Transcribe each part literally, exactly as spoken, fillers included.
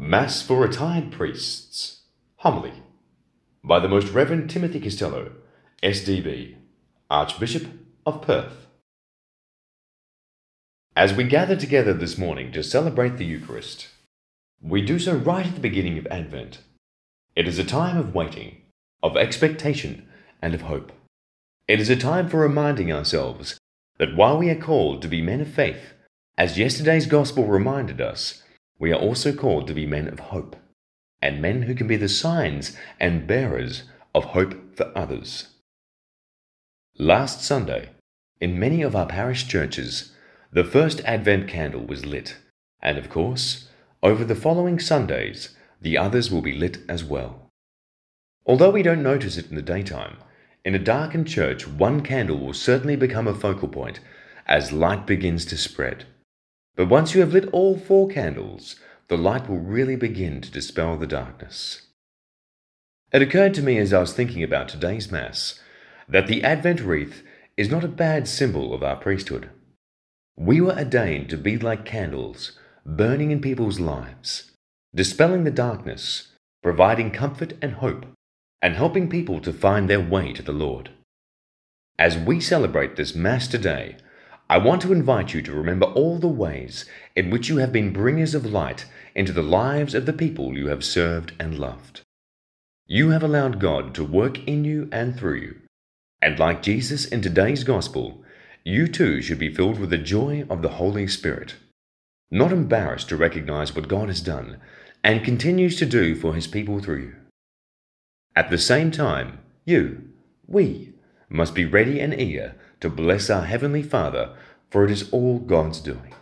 Mass for Retired Priests, homily, by the Most Reverend Timothy Costello, S D B, Archbishop of Perth. As we gather together this morning to celebrate the Eucharist, we do so right at the beginning of Advent. It is a time of waiting, of expectation, and of hope. It is a time for reminding ourselves that while we are called to be men of faith, as yesterday's Gospel reminded us, we are also called to be men of hope, and men who can be the signs and bearers of hope for others. Last Sunday, in many of our parish churches, the first Advent candle was lit, and of course, over the following Sundays, the others will be lit as well. Although we don't notice it in the daytime, in a darkened church, one candle will certainly become a focal point as light begins to spread. But once you have lit all four candles, the light will really begin to dispel the darkness. It occurred to me as I was thinking about today's Mass that the Advent wreath is not a bad symbol of our priesthood. We were ordained to be like candles, burning in people's lives, dispelling the darkness, providing comfort and hope, and helping people to find their way to the Lord. As we celebrate this Mass today, I want to invite you to remember all the ways in which you have been bringers of light into the lives of the people you have served and loved. You have allowed God to work in you and through you, and like Jesus in today's Gospel, you too should be filled with the joy of the Holy Spirit, not embarrassed to recognize what God has done and continues to do for His people through you. At the same time, you, we, must be ready and eager to bless our Heavenly Father, for it is all God's doing.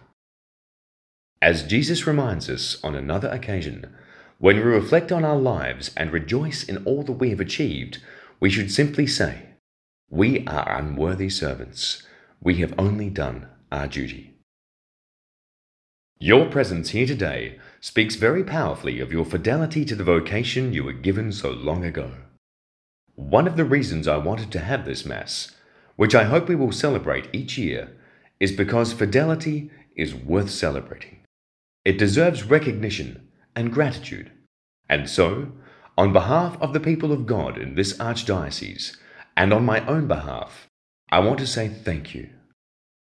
As Jesus reminds us on another occasion, when we reflect on our lives and rejoice in all that we have achieved, we should simply say, "We are unworthy servants. We have only done our duty." Your presence here today speaks very powerfully of your fidelity to the vocation you were given so long ago. One of the reasons I wanted to have this Mass, which I hope we will celebrate each year, is because fidelity is worth celebrating. It deserves recognition and gratitude. And so, on behalf of the people of God in this Archdiocese, and on my own behalf, I want to say thank you.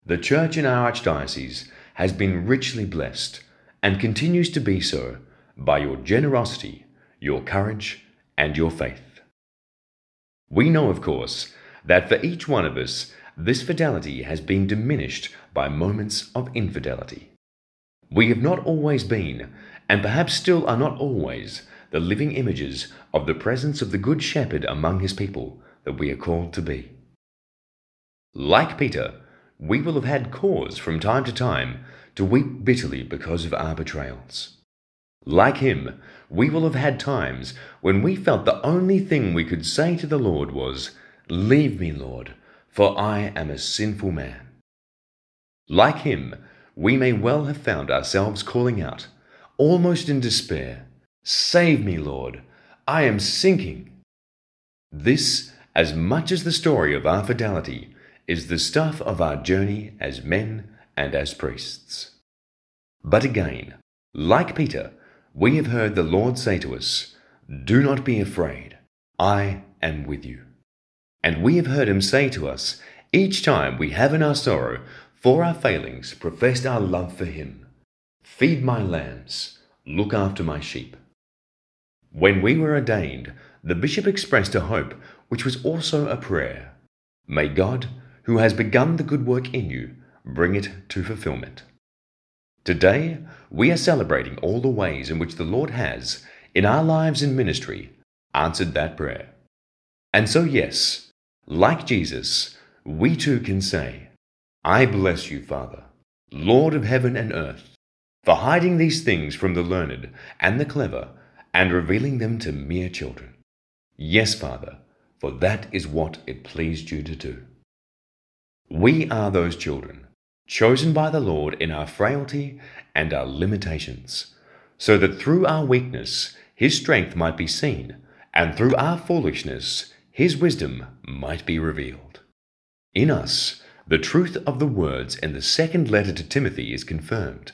The Church in our Archdiocese has been richly blessed, and continues to be so, by your generosity, your courage, and your faith. We know, of course, that for each one of us, this fidelity has been diminished by moments of infidelity. We have not always been, and perhaps still are not always, the living images of the presence of the Good Shepherd among His people that we are called to be. Like Peter, we will have had cause from time to time to weep bitterly because of our betrayals. Like him, we will have had times when we felt the only thing we could say to the Lord was, "Leave me, Lord, for I am a sinful man." Like him, we may well have found ourselves calling out, almost in despair, "Save me, Lord, I am sinking." This, as much as the story of our fidelity, is the stuff of our journey as men and as priests. But again, like Peter, we have heard the Lord say to us, "Do not be afraid, I am with you." And we have heard Him say to us, each time we have in our sorrow for our failings professed our love for Him, "Feed my lambs, look after my sheep." When we were ordained, the Bishop expressed a hope which was also a prayer. "May God, who has begun the good work in you, bring it to fulfillment." Today, we are celebrating all the ways in which the Lord has, in our lives and ministry, answered that prayer. And so yes, like Jesus, we too can say, "I bless you, Father, Lord of heaven and earth, for hiding these things from the learned and the clever and revealing them to mere children. Yes, Father, for that is what it pleased you to do." We are those children, chosen by the Lord in our frailty and our limitations, so that through our weakness His strength might be seen, and through our foolishness His wisdom might be revealed. In us, the truth of the words in the second letter to Timothy is confirmed.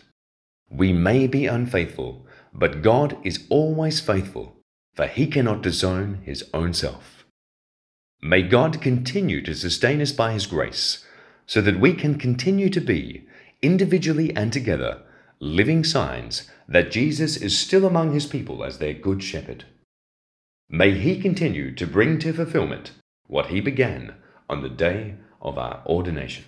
"We may be unfaithful, But God is always faithful, for he cannot disown his own self. May God continue to sustain us by his grace, so that we can continue to be, individually and together, living signs that Jesus is still among his people as their good shepherd. May he continue to bring to fulfillment what he began on the day of our ordination.